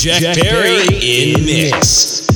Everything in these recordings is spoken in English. Jack Perry in mix.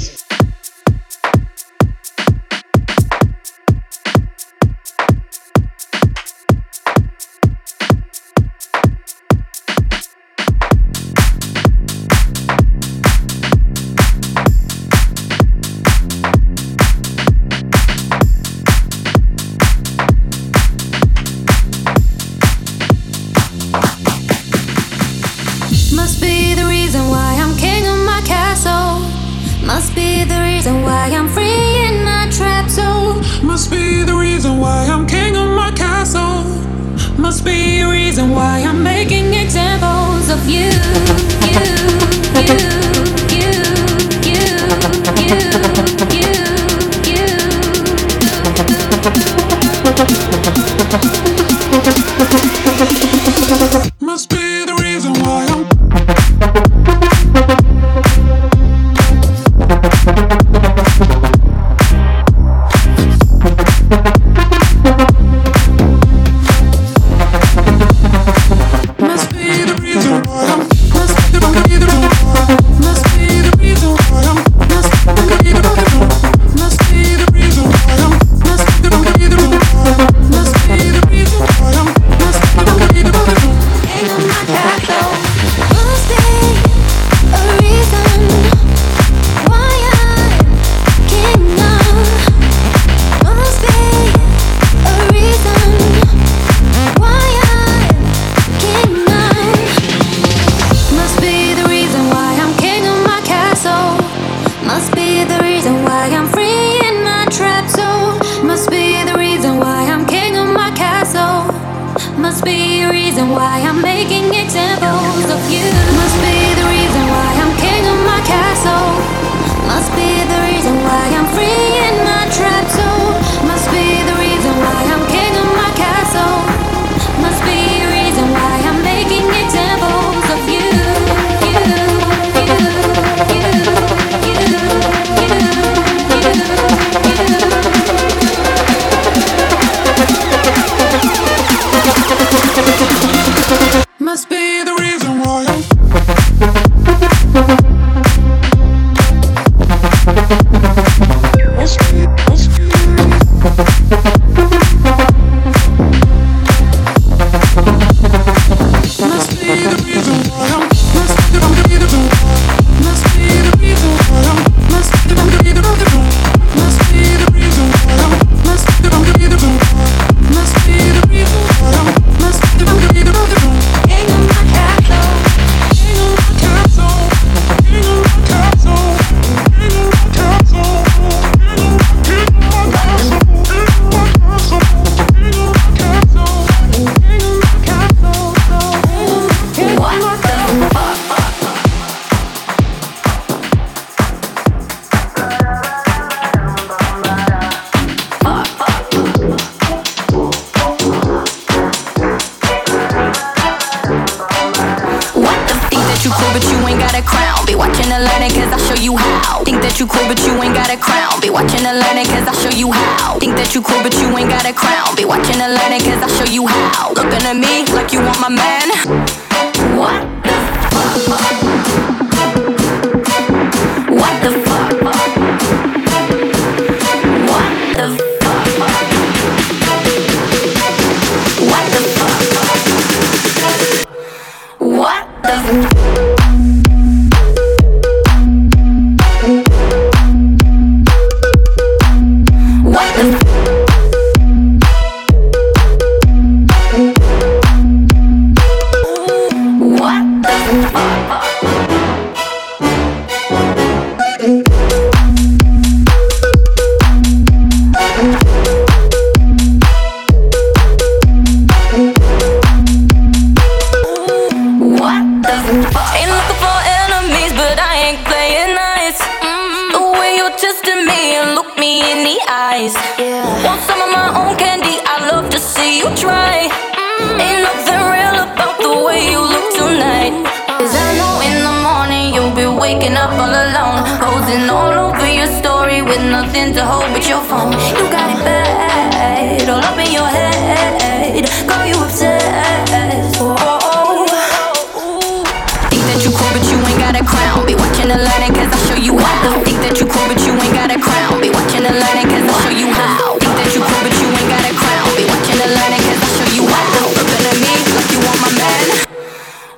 that you cool, but you ain't got a crown. Be watching and learning, cause I'll show you how. Think that you cool, but you ain't got a crown. Be watching and learning, cause I'll show you how. Think that you cool, but you ain't got a crown. Be watching and learning, cause I'll show you how. Looking at me like you want my man.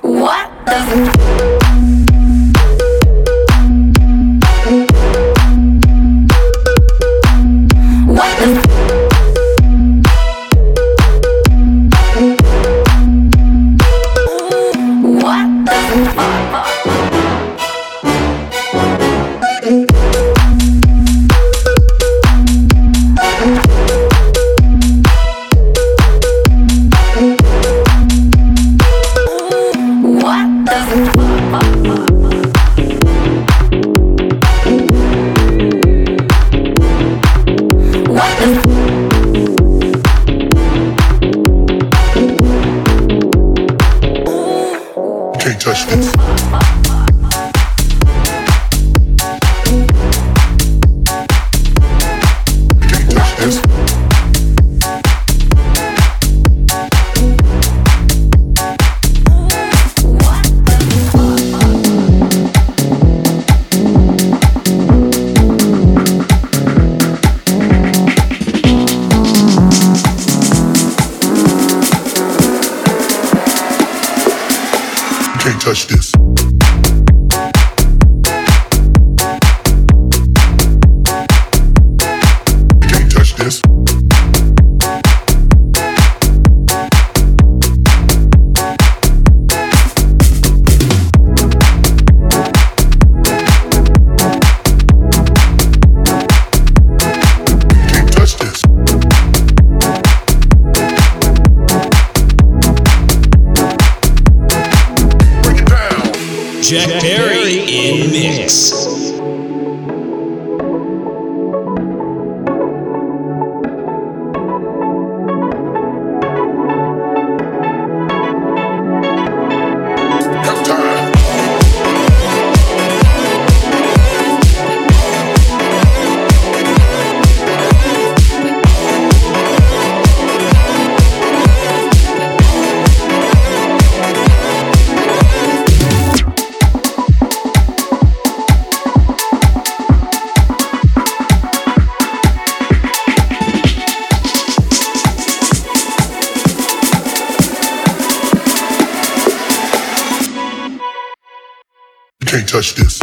What the Jack Perry in mix. Touch this.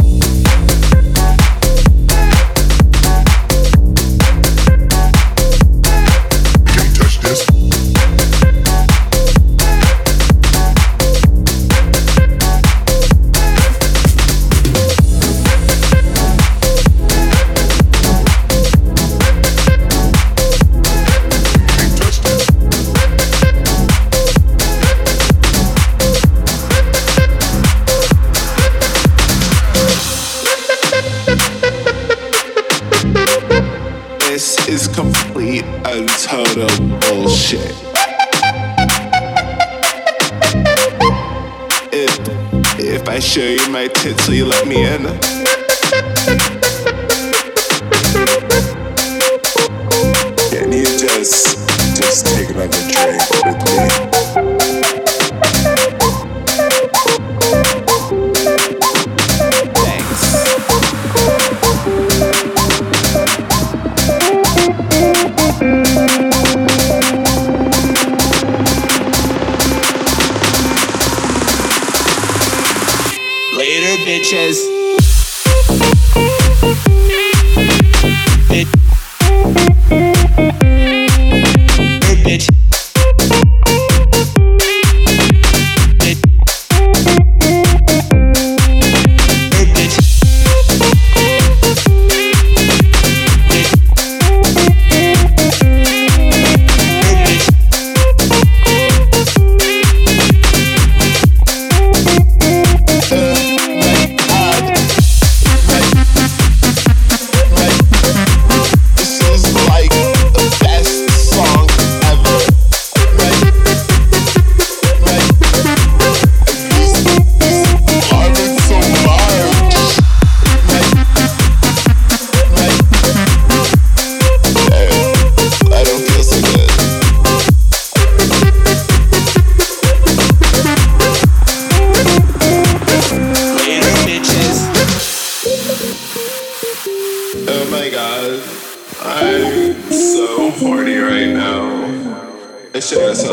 shit myself a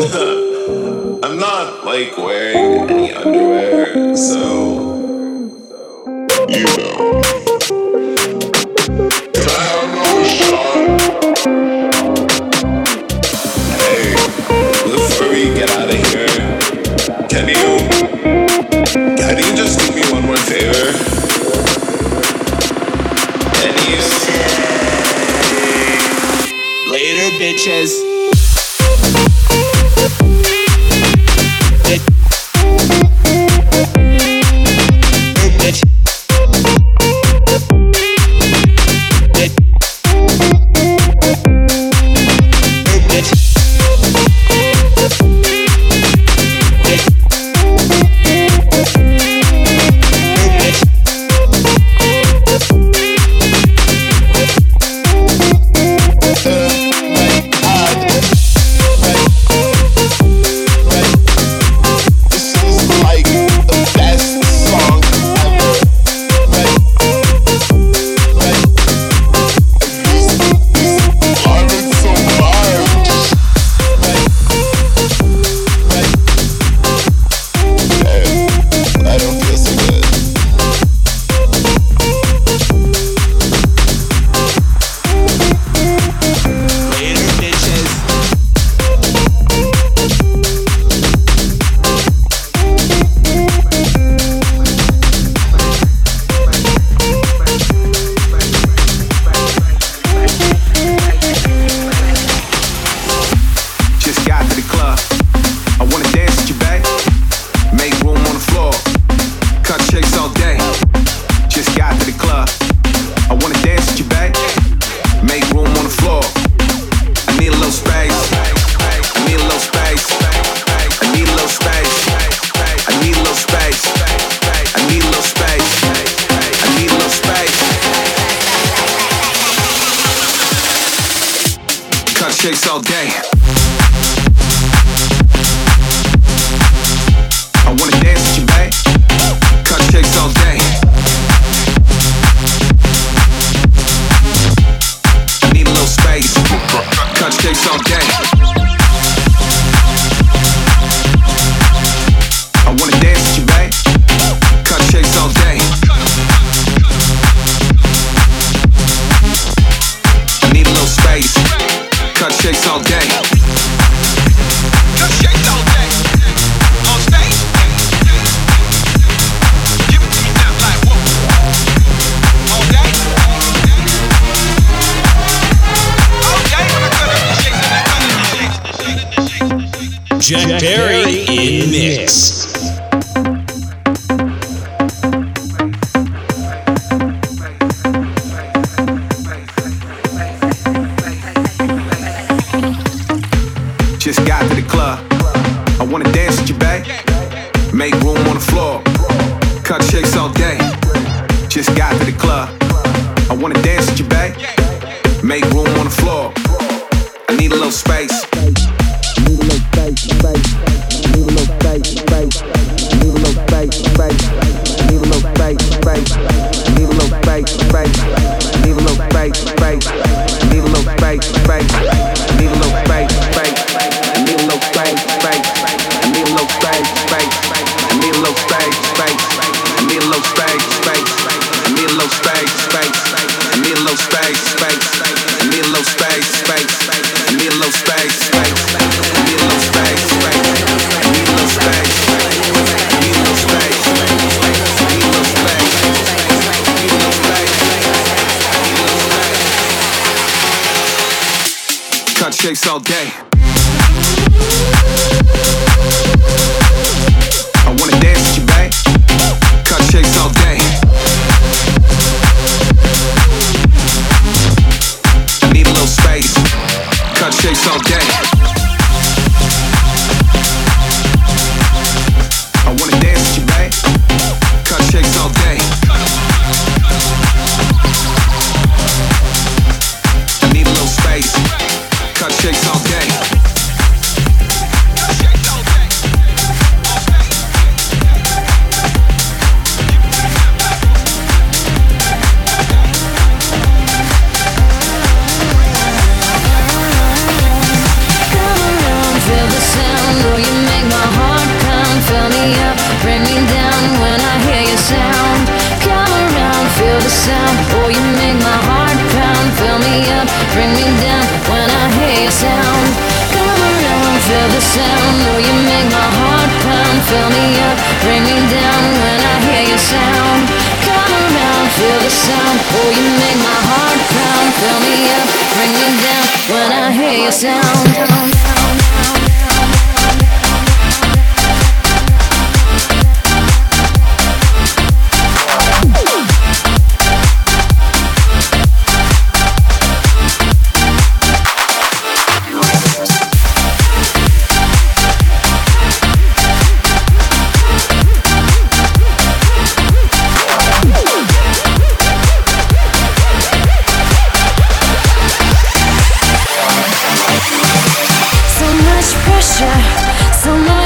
lot. I'm not like wearing any underwear, so you know. Bitches. Jack Perry in mix. Just got to the club. I wanna dance at your back. Make room on the floor. Cut chicks all day. Just got to the club. I wanna dance at your back. Make room on the floor. I need a little space. Shakes all day. I wanna dance with you, babe. Cut shakes all day. I need a little space. Cut shakes all day. I wanna dance with you, babe. Cut shakes all day. I need a little space. Shakes all day. let me down when I hear your sound. Come around, feel the sound. Oh, you make my heart pound. Fill me up, bring me down when I hear your sound. Come around, feel the sound. Oh, you make my heart pound. Fill me up, bring me down when I hear your sound. Come around, feel the sound. Oh, you make my heart pound. Fill me up, bring me down when I hear your sound. So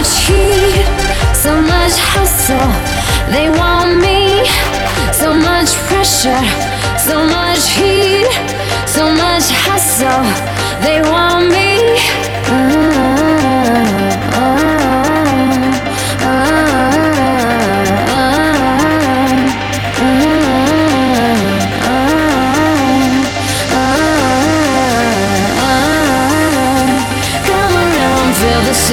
much heat, so much hustle, they want me. So much pressure, so much heat, so much hustle, they want me.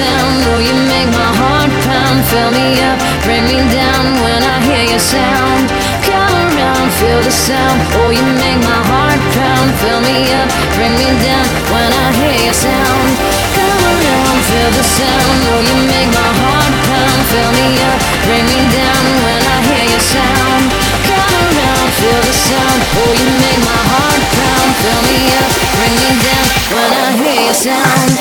Oh, you make my heart pound. Fill me up, bring me down when I hear your sound. Come around, feel the sound. Oh, you make my heart pound. Fill me up, bring me down when I hear your sound. Come around, feel the sound. Oh, you make my heart pound. Fill me up, bring me down when I hear your sound. Come around, feel the sound. Oh, you make my heart pound. Fill me up, bring me down when I hear your sound.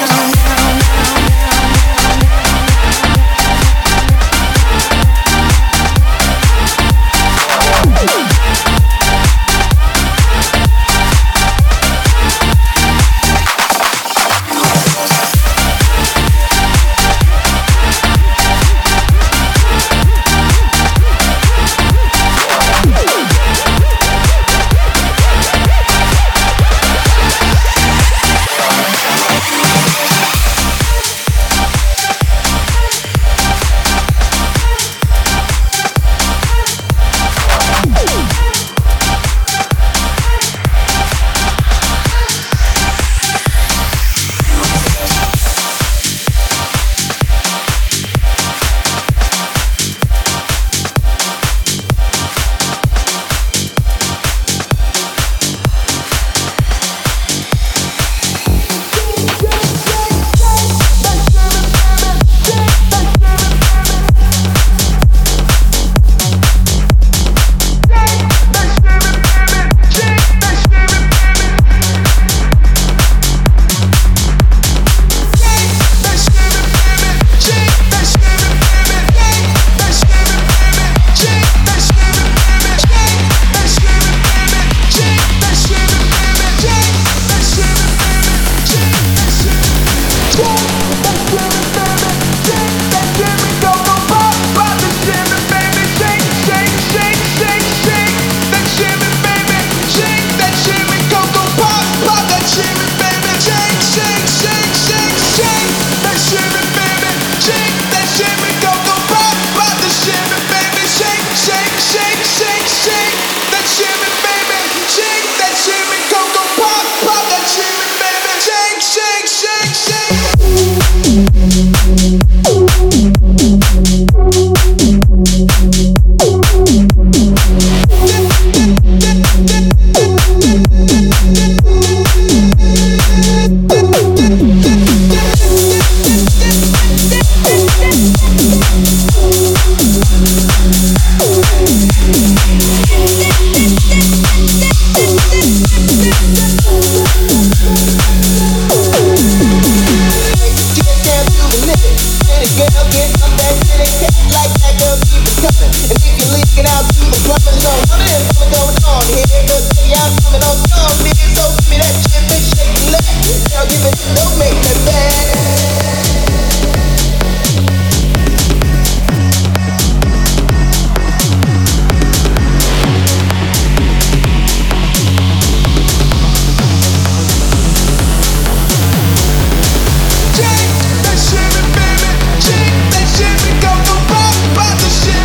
Shit!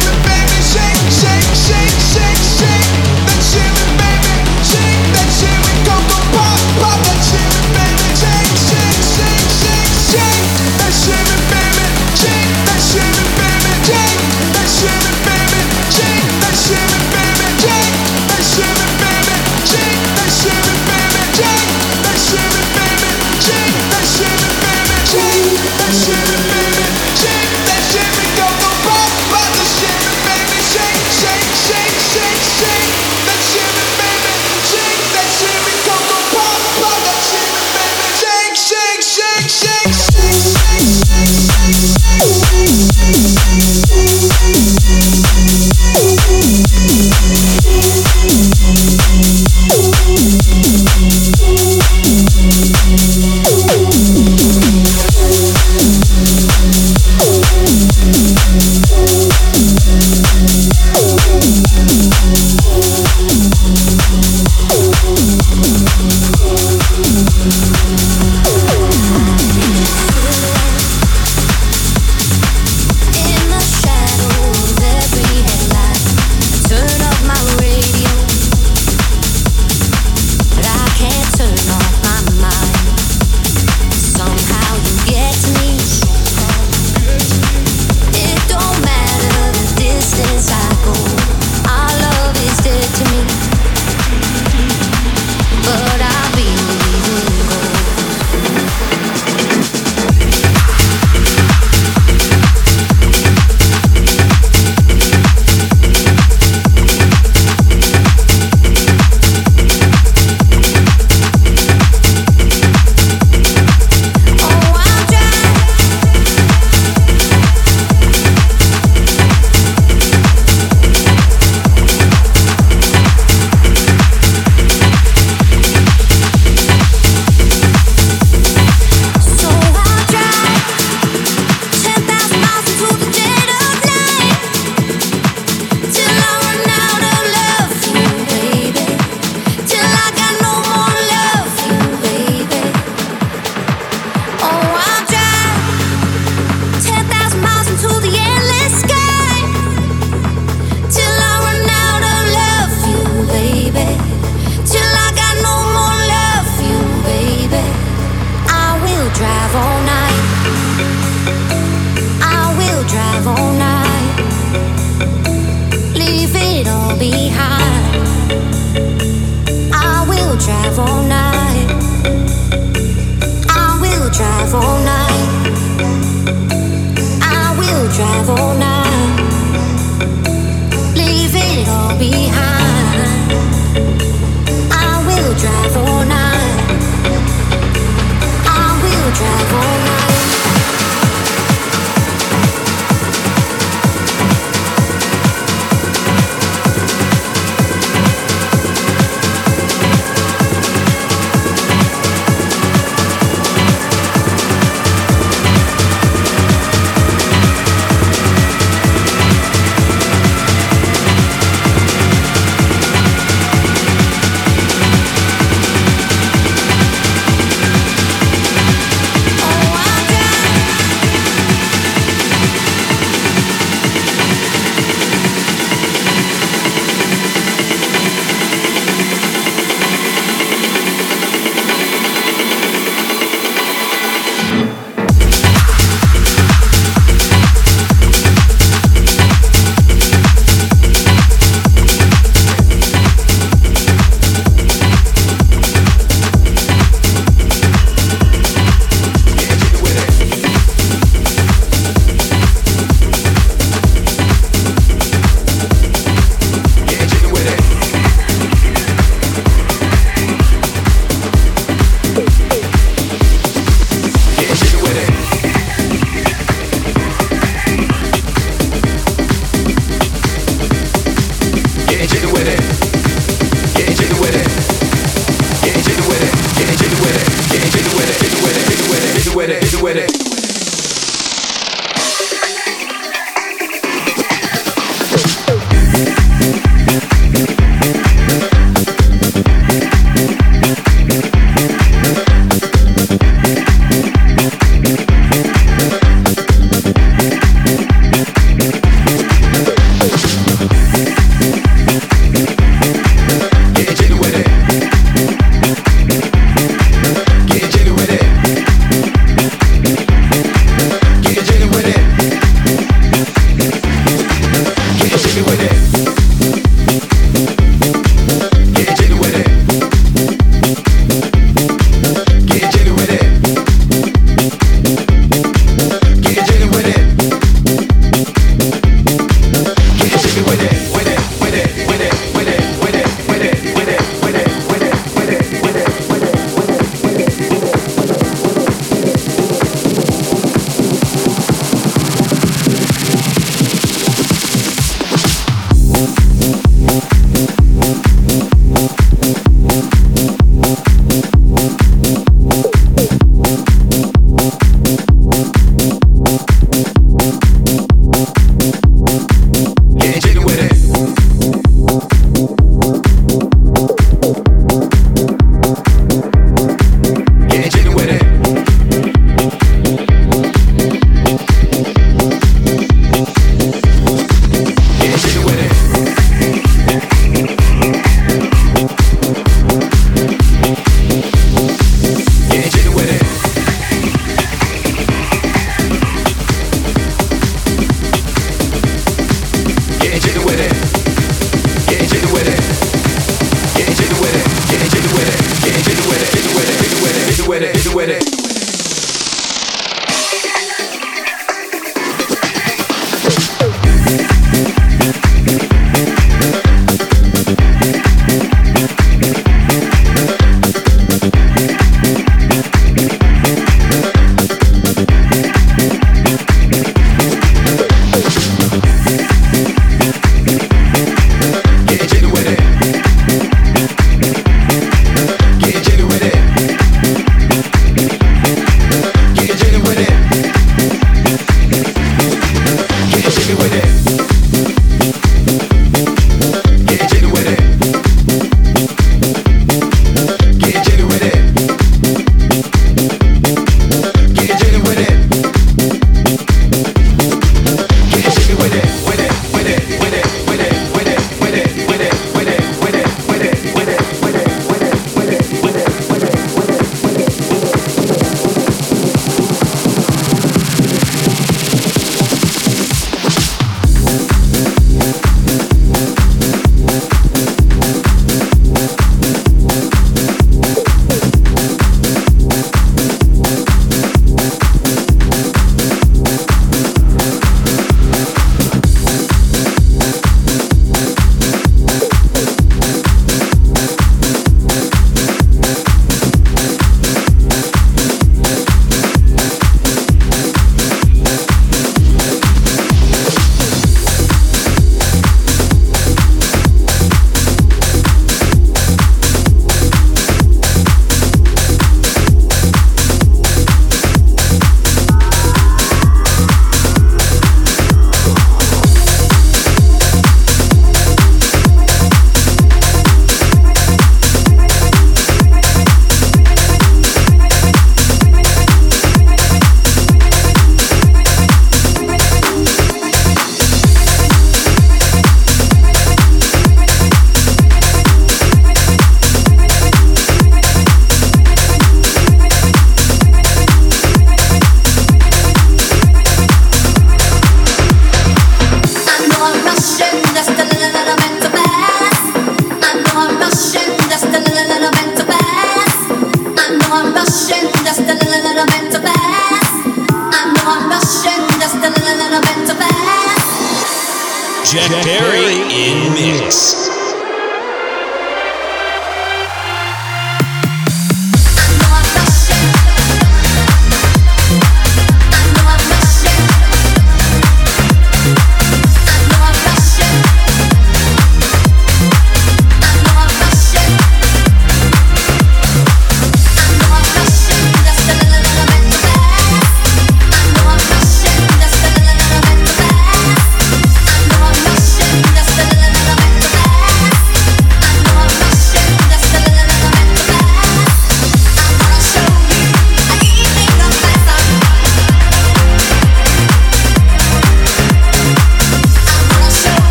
Jack Perry in mix.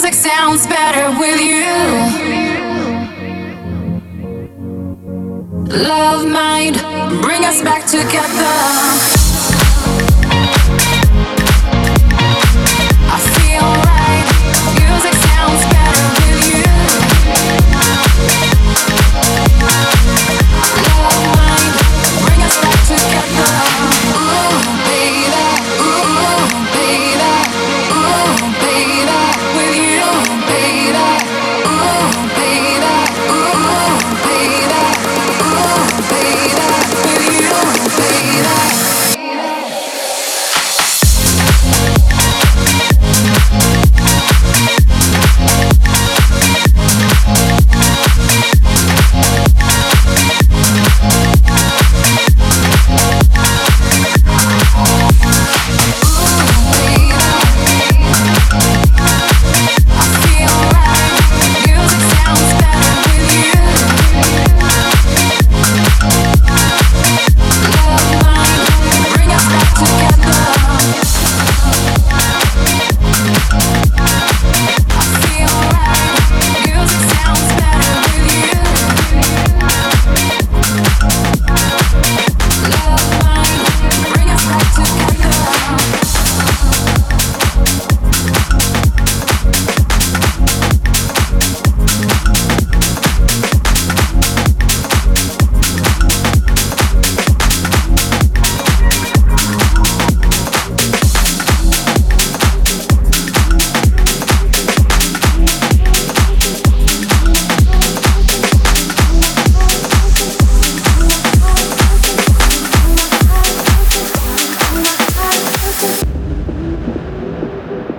music sounds better with you. Love might bring us back together.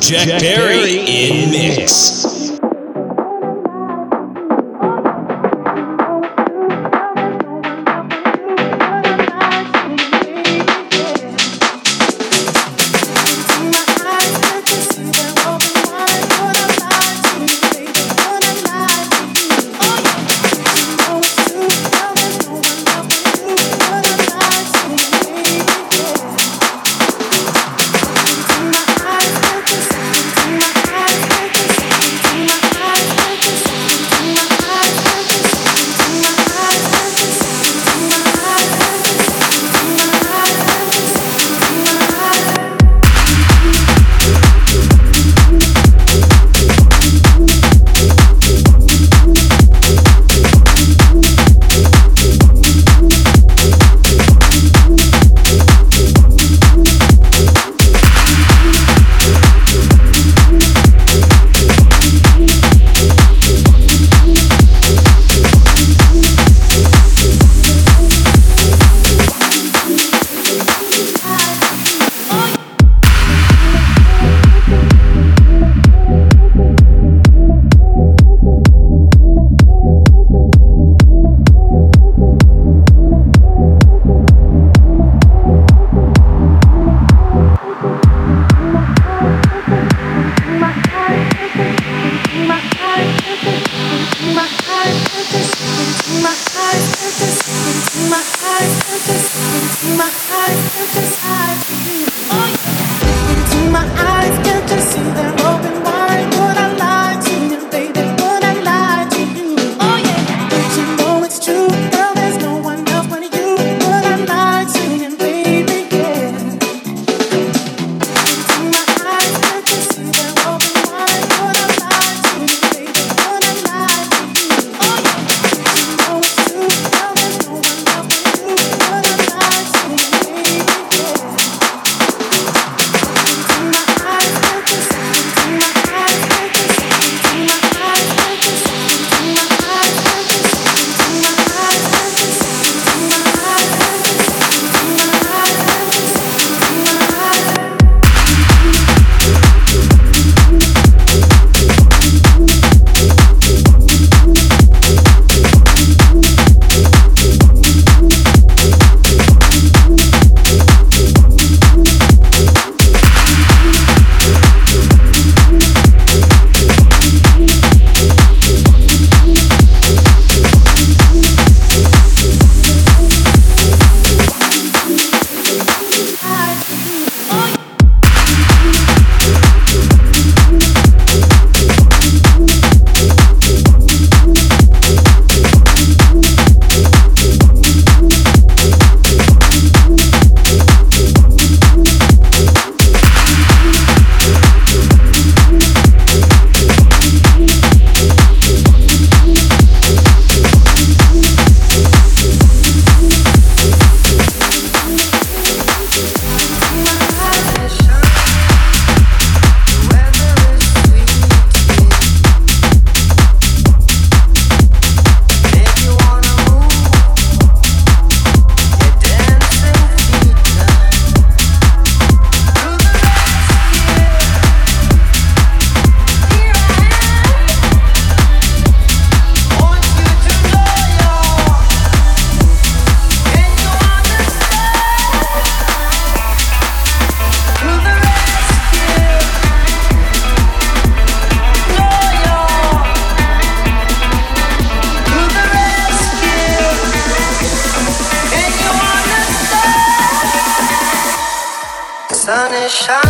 Jack Perry in mix. Shine.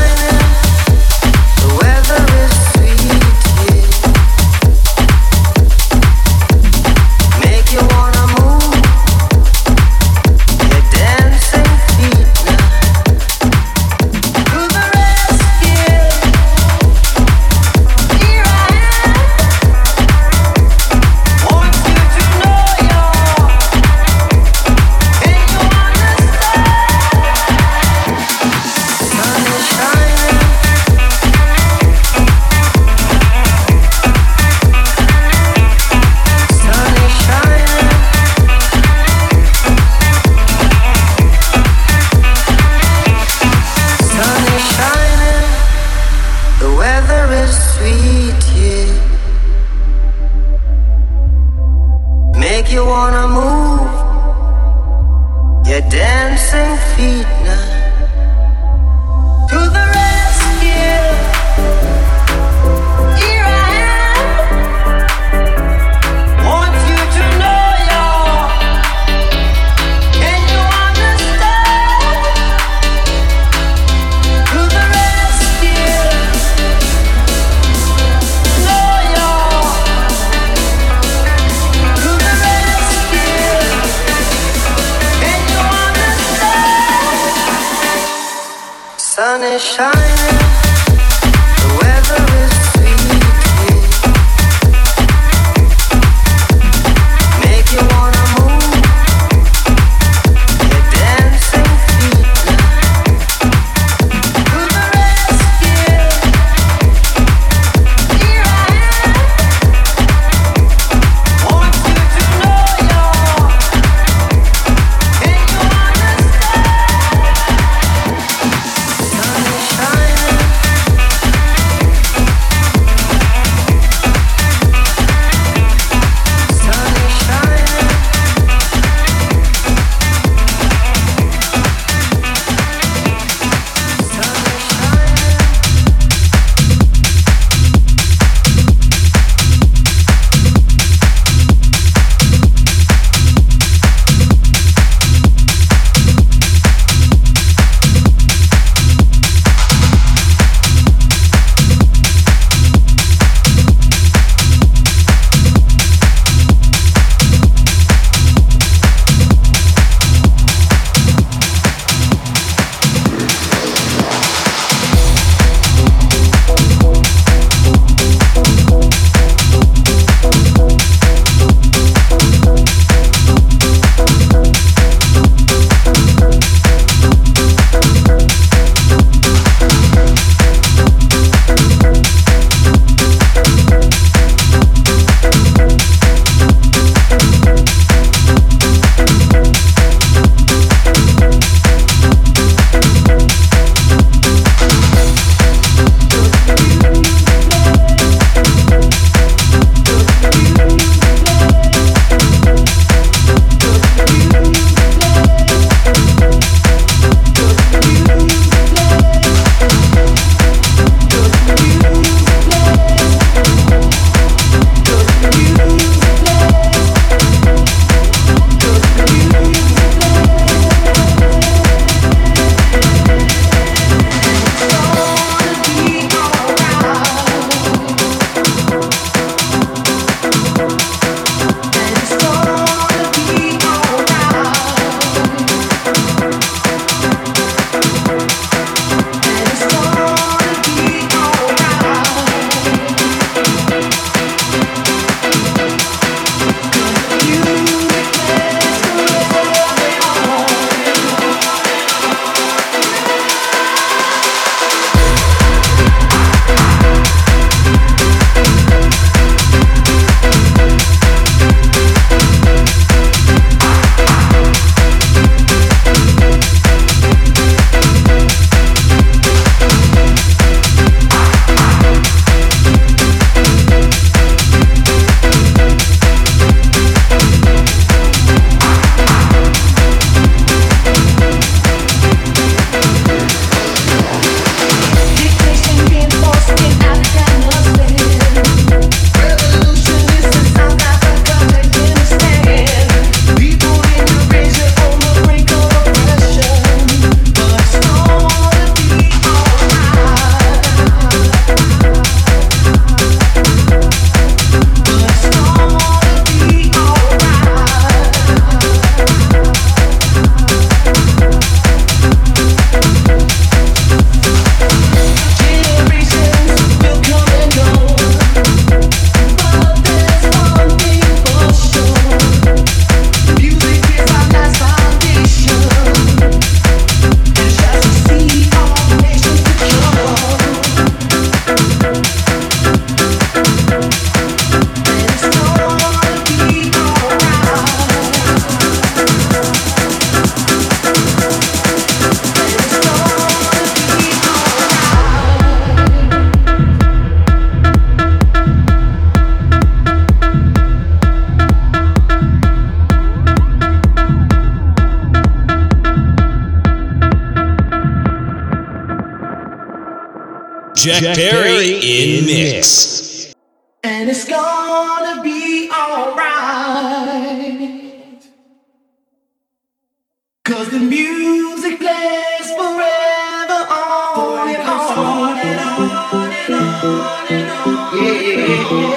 Jack Perry in mix. And it's gonna be alright, 'cause the music plays forever on and on and on and on and on. Yeah.